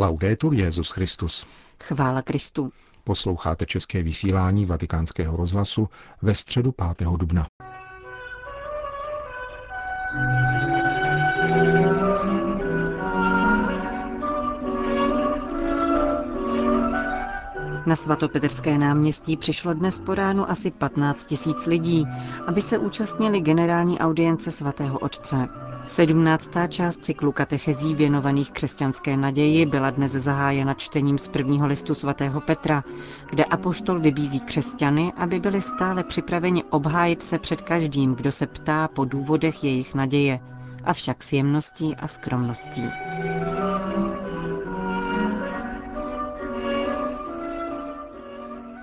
Laudetur Jesus Christus. Chvála Kristu. Posloucháte české vysílání Vatikánského rozhlasu ve středu 5. dubna. Na Svatopetrské náměstí přišlo dnes po ránu asi 15 000 lidí, aby se účastnili generální audience svatého otce. 17. část cyklu katechezí věnovaných křesťanské naději byla dnes zahájena čtením z prvního listu svatého Petra, kde apoštol vybízí křesťany, aby byli stále připraveni obhájit se před každým, kdo se ptá po důvodech jejich naděje, avšak s jemností a skromností.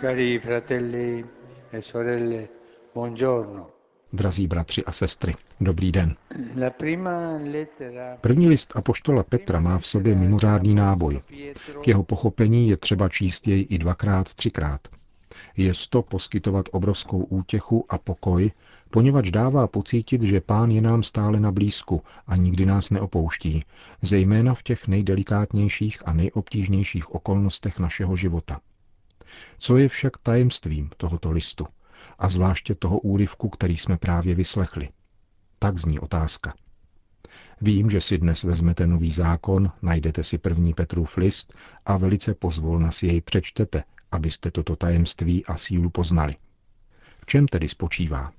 Cari fratelli e sorelle, buongiorno. Drazí bratři a sestry, dobrý den. První list apoštola Petra má v sobě mimořádný náboj. K jeho pochopení je třeba číst jej i 2x, 3x. Je to poskytovat obrovskou útěchu a pokoj, poněvadž dává pocítit, že Pán je nám stále na blízku a nikdy nás neopouští, zejména v těch nejdelikátnějších a nejobtížnějších okolnostech našeho života. Co je však tajemstvím tohoto listu? A zvláště toho úryvku, který jsme právě vyslechli. Tak zní otázka. Vím, že si dnes vezmete Nový zákon, najdete si první Petrův list a velice pozvolna si jej přečtete, abyste toto tajemství a sílu poznali. V čem tedy spočívá?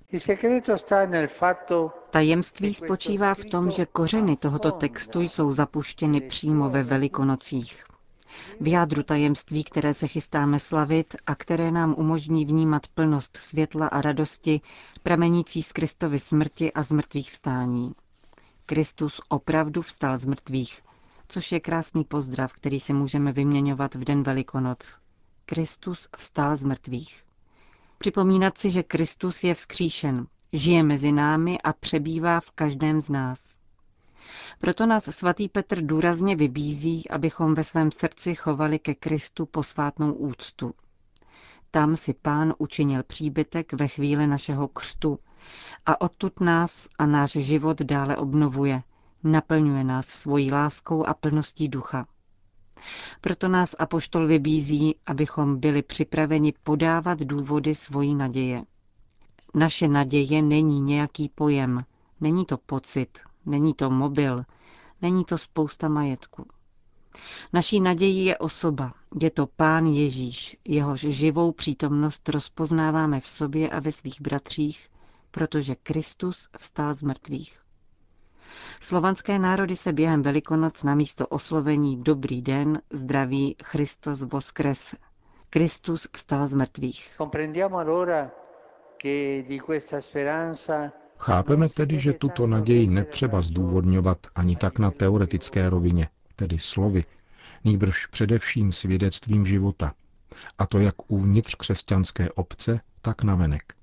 Tajemství spočívá v tom, že kořeny tohoto textu jsou zapuštěny přímo ve Velikonocích. V jádru tajemství, které se chystáme slavit a které nám umožní vnímat plnost světla a radosti, pramenící z Kristovy smrti a zmrtvých vstání. Kristus opravdu vstal z mrtvých, což je krásný pozdrav, který si můžeme vyměňovat v den Velikonoc. Kristus vstal z mrtvých. Připomínat si, že Kristus je vzkříšen, žije mezi námi a přebývá v každém z nás. Proto nás svatý Petr důrazně vybízí, abychom ve svém srdci chovali ke Kristu posvátnou úctu. Tam si Pán učinil příbytek ve chvíli našeho křtu a odtud nás a náš život dále obnovuje, naplňuje nás svojí láskou a plností ducha. Proto nás apoštol vybízí, abychom byli připraveni podávat důvody svojí naděje. Naše naděje není nějaký pojem, není to pocit. Není to mobil, není to spousta majetku. Naší naději je osoba, je to Pán Ježíš, jehož živou přítomnost rozpoznáváme v sobě a ve svých bratřích, protože Kristus vstal z mrtvých. Slovanské národy se během Velikonoc namísto oslovení Dobrý den zdraví Christos voskres. Kristus vstal z mrtvých. Comprendiamo allora che di questa speranza. Chápeme tedy, že tuto naději netřeba zdůvodňovat ani tak na teoretické rovině, tedy slovy, nýbrž především svědectvím života, a to jak uvnitř křesťanské obce, tak navenek.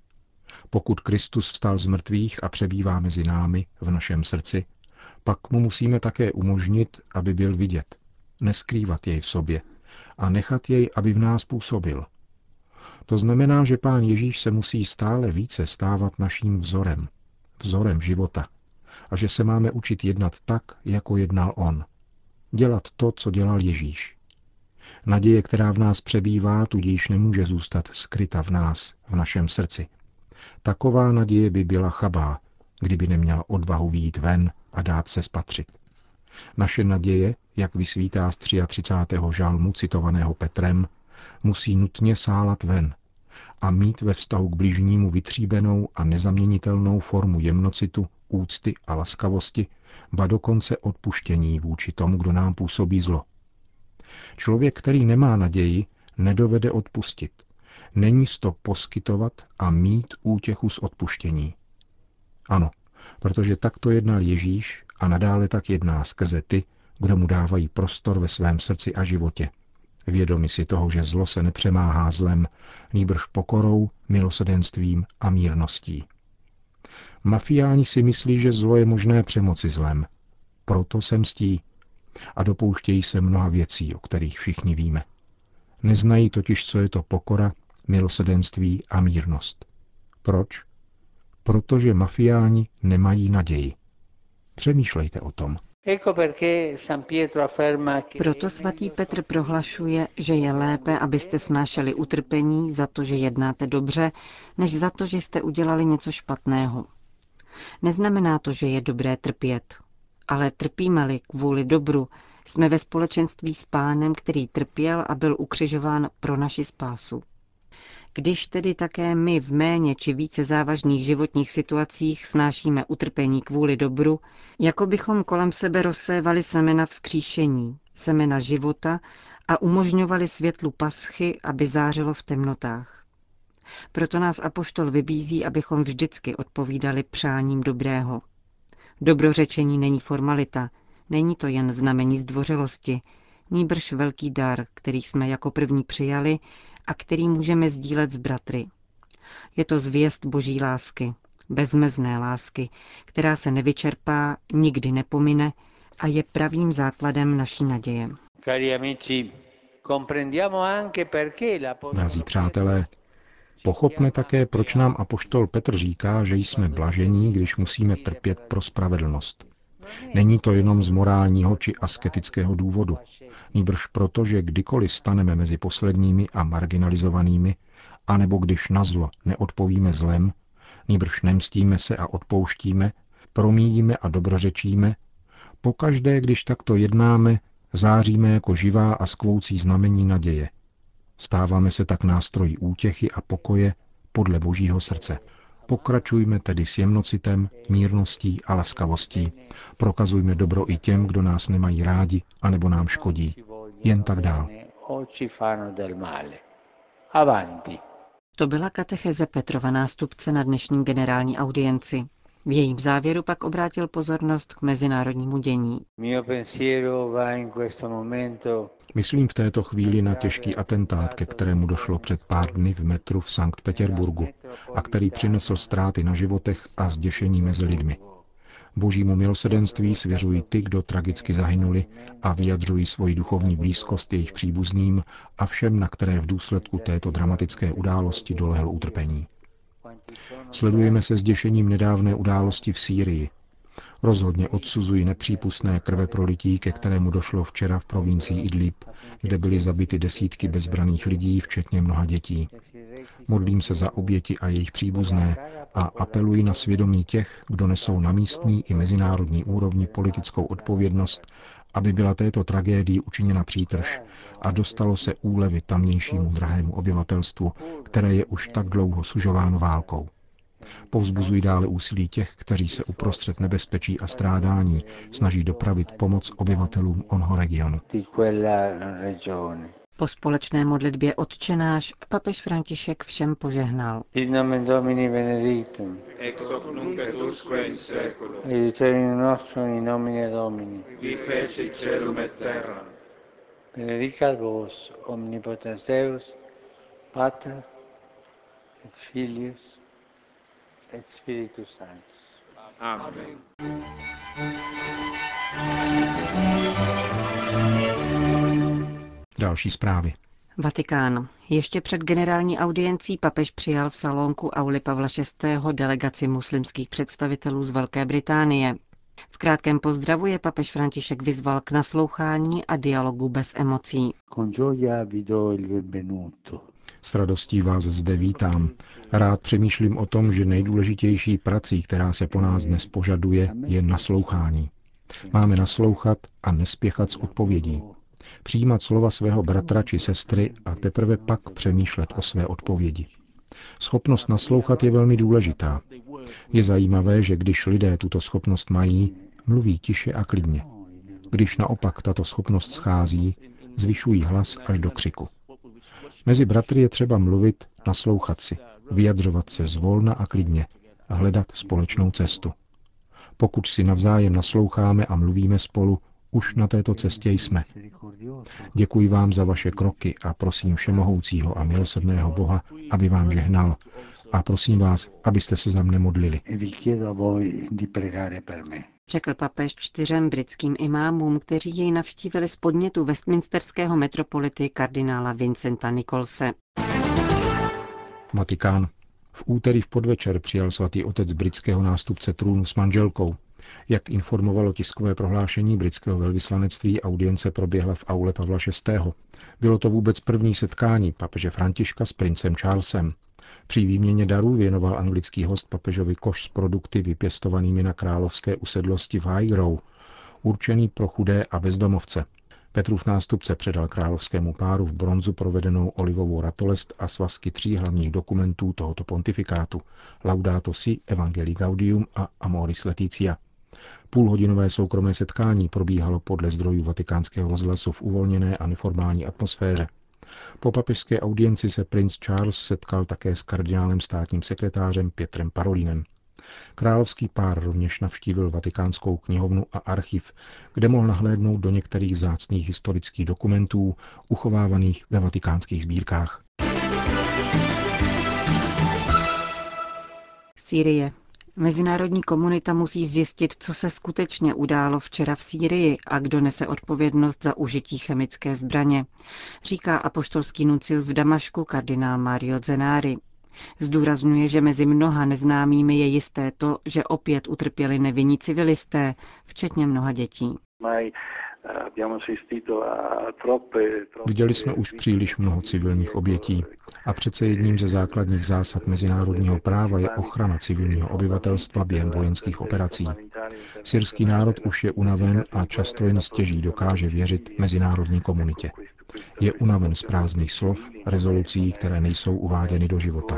Pokud Kristus vstal z mrtvých a přebývá mezi námi v našem srdci, pak mu musíme také umožnit, aby byl vidět, neskrývat jej v sobě a nechat jej, aby v nás působil. To znamená, že Pán Ježíš se musí stále více stávat naším vzorem, vzorem života, a že se máme učit jednat tak, jako jednal on. Dělat to, co dělal Ježíš. Naděje, která v nás přebývá, tudíž nemůže zůstat skryta v nás, v našem srdci. Taková naděje by byla chabá, kdyby neměla odvahu vyjít ven a dát se spatřit. Naše naděje, jak vysvítá z 33. žalmu citovaného Petrem, musí nutně sálat ven a mít ve vztahu k bližnímu vytříbenou a nezaměnitelnou formu jemnocitu, úcty a laskavosti, ba dokonce odpuštění vůči tomu, kdo nám působí zlo. Člověk, který nemá naději, nedovede odpustit. Není to poskytovat a mít útěchu z odpuštění. Ano, protože takto jednal Ježíš a nadále tak jedná skrze ty, kdo mu dávají prostor ve svém srdci a životě. Vědomi si toho, že zlo se nepřemáhá zlem, nýbrž pokorou, milosrdenstvím a mírností. Mafiáni si myslí, že zlo je možné přemoci zlem. Proto se mstí a dopouštějí se mnoha věcí, o kterých všichni víme. Neznají totiž, co je to pokora, milosrdenství a mírnost. Proč? Protože mafiáni nemají naději. Přemýšlejte o tom. Proto svatý Petr prohlašuje, že je lépe, abyste snášeli utrpení za to, že jednáte dobře, než za to, že jste udělali něco špatného. Neznamená to, že je dobré trpět. Ale trpíme-li kvůli dobru, jsme ve společenství s Pánem, který trpěl a byl ukřižován pro naši spásu. Když tedy také my v méně či více závažných životních situacích snášíme utrpení kvůli dobru, jako bychom kolem sebe rozsévali semena vzkříšení, semena života a umožňovali světlu paschy, aby zářilo v temnotách. Proto nás apoštol vybízí, abychom vždycky odpovídali přáním dobrého. Dobrořečení není formalita, není to jen znamení zdvořilosti, nýbrž velký dar, který jsme jako první přijali a který můžeme sdílet s bratry. Je to zvěst boží lásky, bezmezné lásky, která se nevyčerpá, nikdy nepomine a je pravým základem naší naděje. Drazí přátelé, pochopme také, proč nám apoštol Petr říká, že jsme blažení, když musíme trpět pro spravedlnost. Není to jenom z morálního či asketického důvodu, nýbrž proto, že kdykoliv staneme mezi posledními a marginalizovanými, anebo když na zlo neodpovíme zlem, nýbrž nemstíme se a odpouštíme, promíjíme a dobrořečíme, pokaždé, když takto jednáme, záříme jako živá a skvoucí znamení naděje. Stáváme se tak nástroji útěchy a pokoje podle božího srdce. Pokračujme tedy s jemnocitem, mírností a laskavostí. Prokazujme dobro i těm, kdo nás nemají rádi, anebo nám škodí. Jen tak dál. To byla katecheze Petrova nástupce na dnešní generální audienci. V jejím závěru pak obrátil pozornost k mezinárodnímu dění. Myslím v této chvíli na těžký atentát, ke kterému došlo před pár dny v metru v Sankt Petěrburgu a který přinesl ztráty na životech a zděšení mezi lidmi. Božímu milosedenství svěřují ty, kdo tragicky zahynuli, a vyjadřují svoji duchovní blízkost jejich příbuzným a všem, na které v důsledku této dramatické události dolehlo utrpení. Sledujeme se zděšením nedávné události v Sýrii. Rozhodně odsuzují nepřípustné krveprolití, ke kterému došlo včera v provincii Idlib, kde byly zabity desítky bezbranných lidí, včetně mnoha dětí. Modlím se za oběti a jejich příbuzné a apeluji na svědomí těch, kdo nesou na místní i mezinárodní úrovni politickou odpovědnost, aby byla této tragédii učiněna přítrž a dostalo se úlevy tamnějšímu drahému obyvatelstvu, které je už tak dlouho sužováno válkou. Povzbuzují dále úsilí těch, kteří se uprostřed nebezpečí a strádání snaží dopravit pomoc obyvatelům onoho regionu. Po společné modlitbě Otčenáš papež František všem požehnal. In nomine Domini benedictum. Ex hoc nunc et usque in seculum. Aiuterium nostrum in nomine Domini. Qui feci caelum et terram. Benedicat vos omnipotens Deus, Pater et Filius et Spiritus Sanctus. Amen. Další zprávy. Vatikán. Ještě před generální audiencí papež přijal v salonku auly Pavla VI. Delegaci muslimských představitelů z Velké Británie. V krátkém pozdravu je papež František vyzval k naslouchání a dialogu bez emocí. S radostí vás zde vítám. Rád přemýšlím o tom, že nejdůležitější prací, která se po nás dnes požaduje, je naslouchání. Máme naslouchat a nespěchat s odpovědí. Přijímat slova svého bratra či sestry a teprve pak přemýšlet o své odpovědi. Schopnost naslouchat je velmi důležitá. Je zajímavé, že když lidé tuto schopnost mají, mluví tiše a klidně. Když naopak tato schopnost schází, zvyšují hlas až do křiku. Mezi bratry je třeba mluvit, naslouchat si, vyjadřovat se zvolna a klidně a hledat společnou cestu. Pokud si navzájem nasloucháme a mluvíme spolu, už na této cestě jsme. Děkuji vám za vaše kroky a prosím všemohoucího a milosrdného Boha, aby vám žehnal. A prosím vás, abyste se za mne modlili. Řekl papež čtyřem britským imámům, kteří jej navštívili z podnětu westminsterského metropolity kardinála Vincenta Nicholse. Vatikán. V úterý v podvečer přijal svatý otec britského nástupce trůnu s manželkou. Jak informovalo tiskové prohlášení britského velvyslanectví, audience proběhla v aule Pavla VI. Bylo to vůbec první setkání papeže Františka s princem Charlesem. Při výměně darů věnoval anglický host papežovi koš s produkty vypěstovanými na královské usedlosti v Highgrove, určený pro chudé a bezdomovce. Petrův nástupce předal královskému páru v bronzu provedenou olivovou ratolest a svazky tří hlavních dokumentů tohoto pontifikátu – Laudato si, Evangelii Gaudium a Amoris Laetitia. Půlhodinové soukromé setkání probíhalo podle zdrojů Vatikánského rozhlasu v uvolněné a neformální atmosféře. Po papežské audienci se princ Charles setkal také s kardinálem státním sekretářem Pietrem Parolinem. Královský pár rovněž navštívil Vatikánskou knihovnu a archiv, kde mohl nahlédnout do některých vzácných historických dokumentů uchovávaných ve vatikánských sbírkách. Sýrie. Mezinárodní komunita musí zjistit, co se skutečně událo včera v Sýrii a kdo nese odpovědnost za užití chemické zbraně, říká apoštolský nuncius v Damašku kardinál Mario Zenari. Zdůrazňuje, že mezi mnoha neznámými je jisté to, že opět utrpěli nevinní civilisté, včetně mnoha dětí. Viděli jsme už příliš mnoho civilních obětí a přece jedním ze základních zásad mezinárodního práva je ochrana civilního obyvatelstva během vojenských operací. Syrský národ už je unaven a často jen stěží dokáže věřit mezinárodní komunitě. Je unaven z prázdných slov, rezolucí, které nejsou uváděny do života.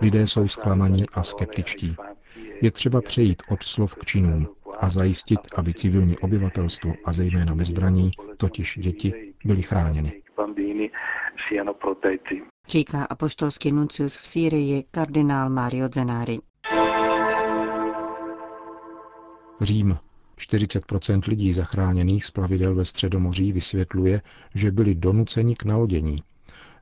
Lidé jsou zklamaní a skeptičtí. Je třeba přejít od slov k činům a zajistit, aby civilní obyvatelstvo a zejména bezbraní, totiž děti, byly chráněny. Říká apoštolský nuncius v Sýrii kardinál Mario Zenari. Řím. 40% lidí zachráněných z plavidel ve Středomoří vysvětluje, že byli donuceni k nalodění,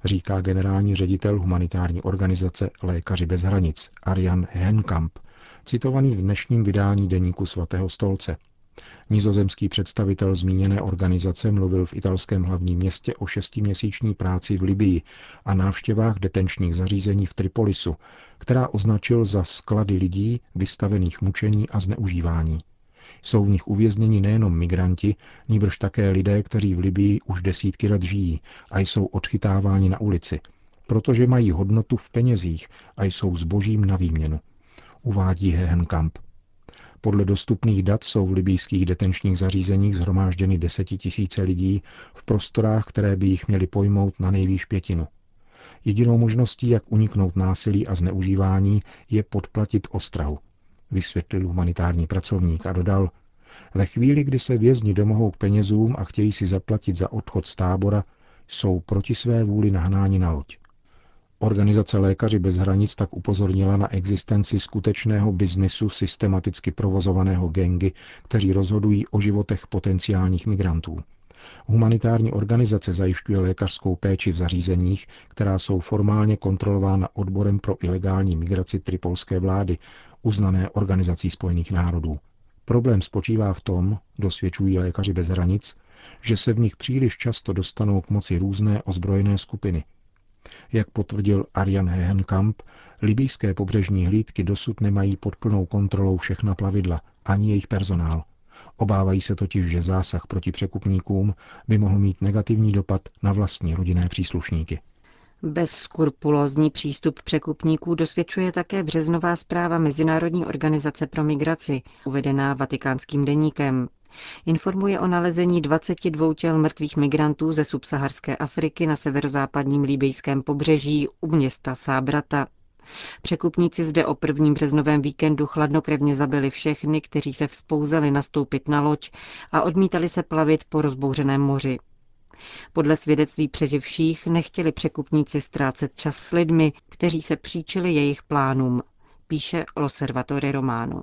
říká generální ředitel humanitární organizace Lékaři bez hranic Arjan Henkamp, citovaný v dnešním vydání deníku Svatého Stolce. Nizozemský představitel zmíněné organizace mluvil v italském hlavním městě o šestiměsíční práci v Libii a návštěvách detenčních zařízení v Tripolisu, která označil za sklady lidí vystavených mučení a zneužívání. Jsou v nich uvězněni nejenom migranti, nýbrž také lidé, kteří v Libii už desítky let žijí a jsou odchytáváni na ulici, protože mají hodnotu v penězích a jsou zbožím na výměnu, uvádí Henkamp. Podle dostupných dat jsou v libijských detenčních zařízeních shromážděny 10 000 lidí v prostorách, které by jich měly pojmout na nejvýš 1/5. Jedinou možností, jak uniknout násilí a zneužívání, je podplatit ostrahu, vysvětlil humanitární pracovník a dodal, ve chvíli, kdy se vězni domohou k penězům a chtějí si zaplatit za odchod z tábora, jsou proti své vůli nahnáni na loď. Organizace Lékaři bez hranic tak upozornila na existenci skutečného biznisu systematicky provozovaného gangy, kteří rozhodují o životech potenciálních migrantů. Humanitární organizace zajišťuje lékařskou péči v zařízeních, která jsou formálně kontrolována odborem pro ilegální migraci tripolské vlády, uznané Organizací Spojených národů. Problém spočívá v tom, dosvědčují Lékaři bez hranic, že se v nich příliš často dostanou k moci různé ozbrojené skupiny. Jak potvrdil Arjan Henkamp, libijské pobřežní hlídky dosud nemají pod plnou kontrolou všechna plavidla, ani jejich personál. Obávají se totiž, že zásah proti překupníkům by mohl mít negativní dopad na vlastní rodinné příslušníky. Bezskrupulózní přístup překupníků dosvědčuje také březnová zpráva Mezinárodní organizace pro migraci, uvedená Vatikánským deníkem. Informuje o nalezení 22 těl mrtvých migrantů ze subsaharské Afriky na severozápadním libijském pobřeží u města Sábrata. Překupníci zde o prvním březnovém víkendu chladnokrevně zabili všechny, kteří se vzpouzeli nastoupit na loď a odmítali se plavit po rozbouřeném moři. Podle svědectví přeživších nechtěli překupníci ztrácet čas s lidmi, kteří se příčili jejich plánům, píše Loservatore Romano.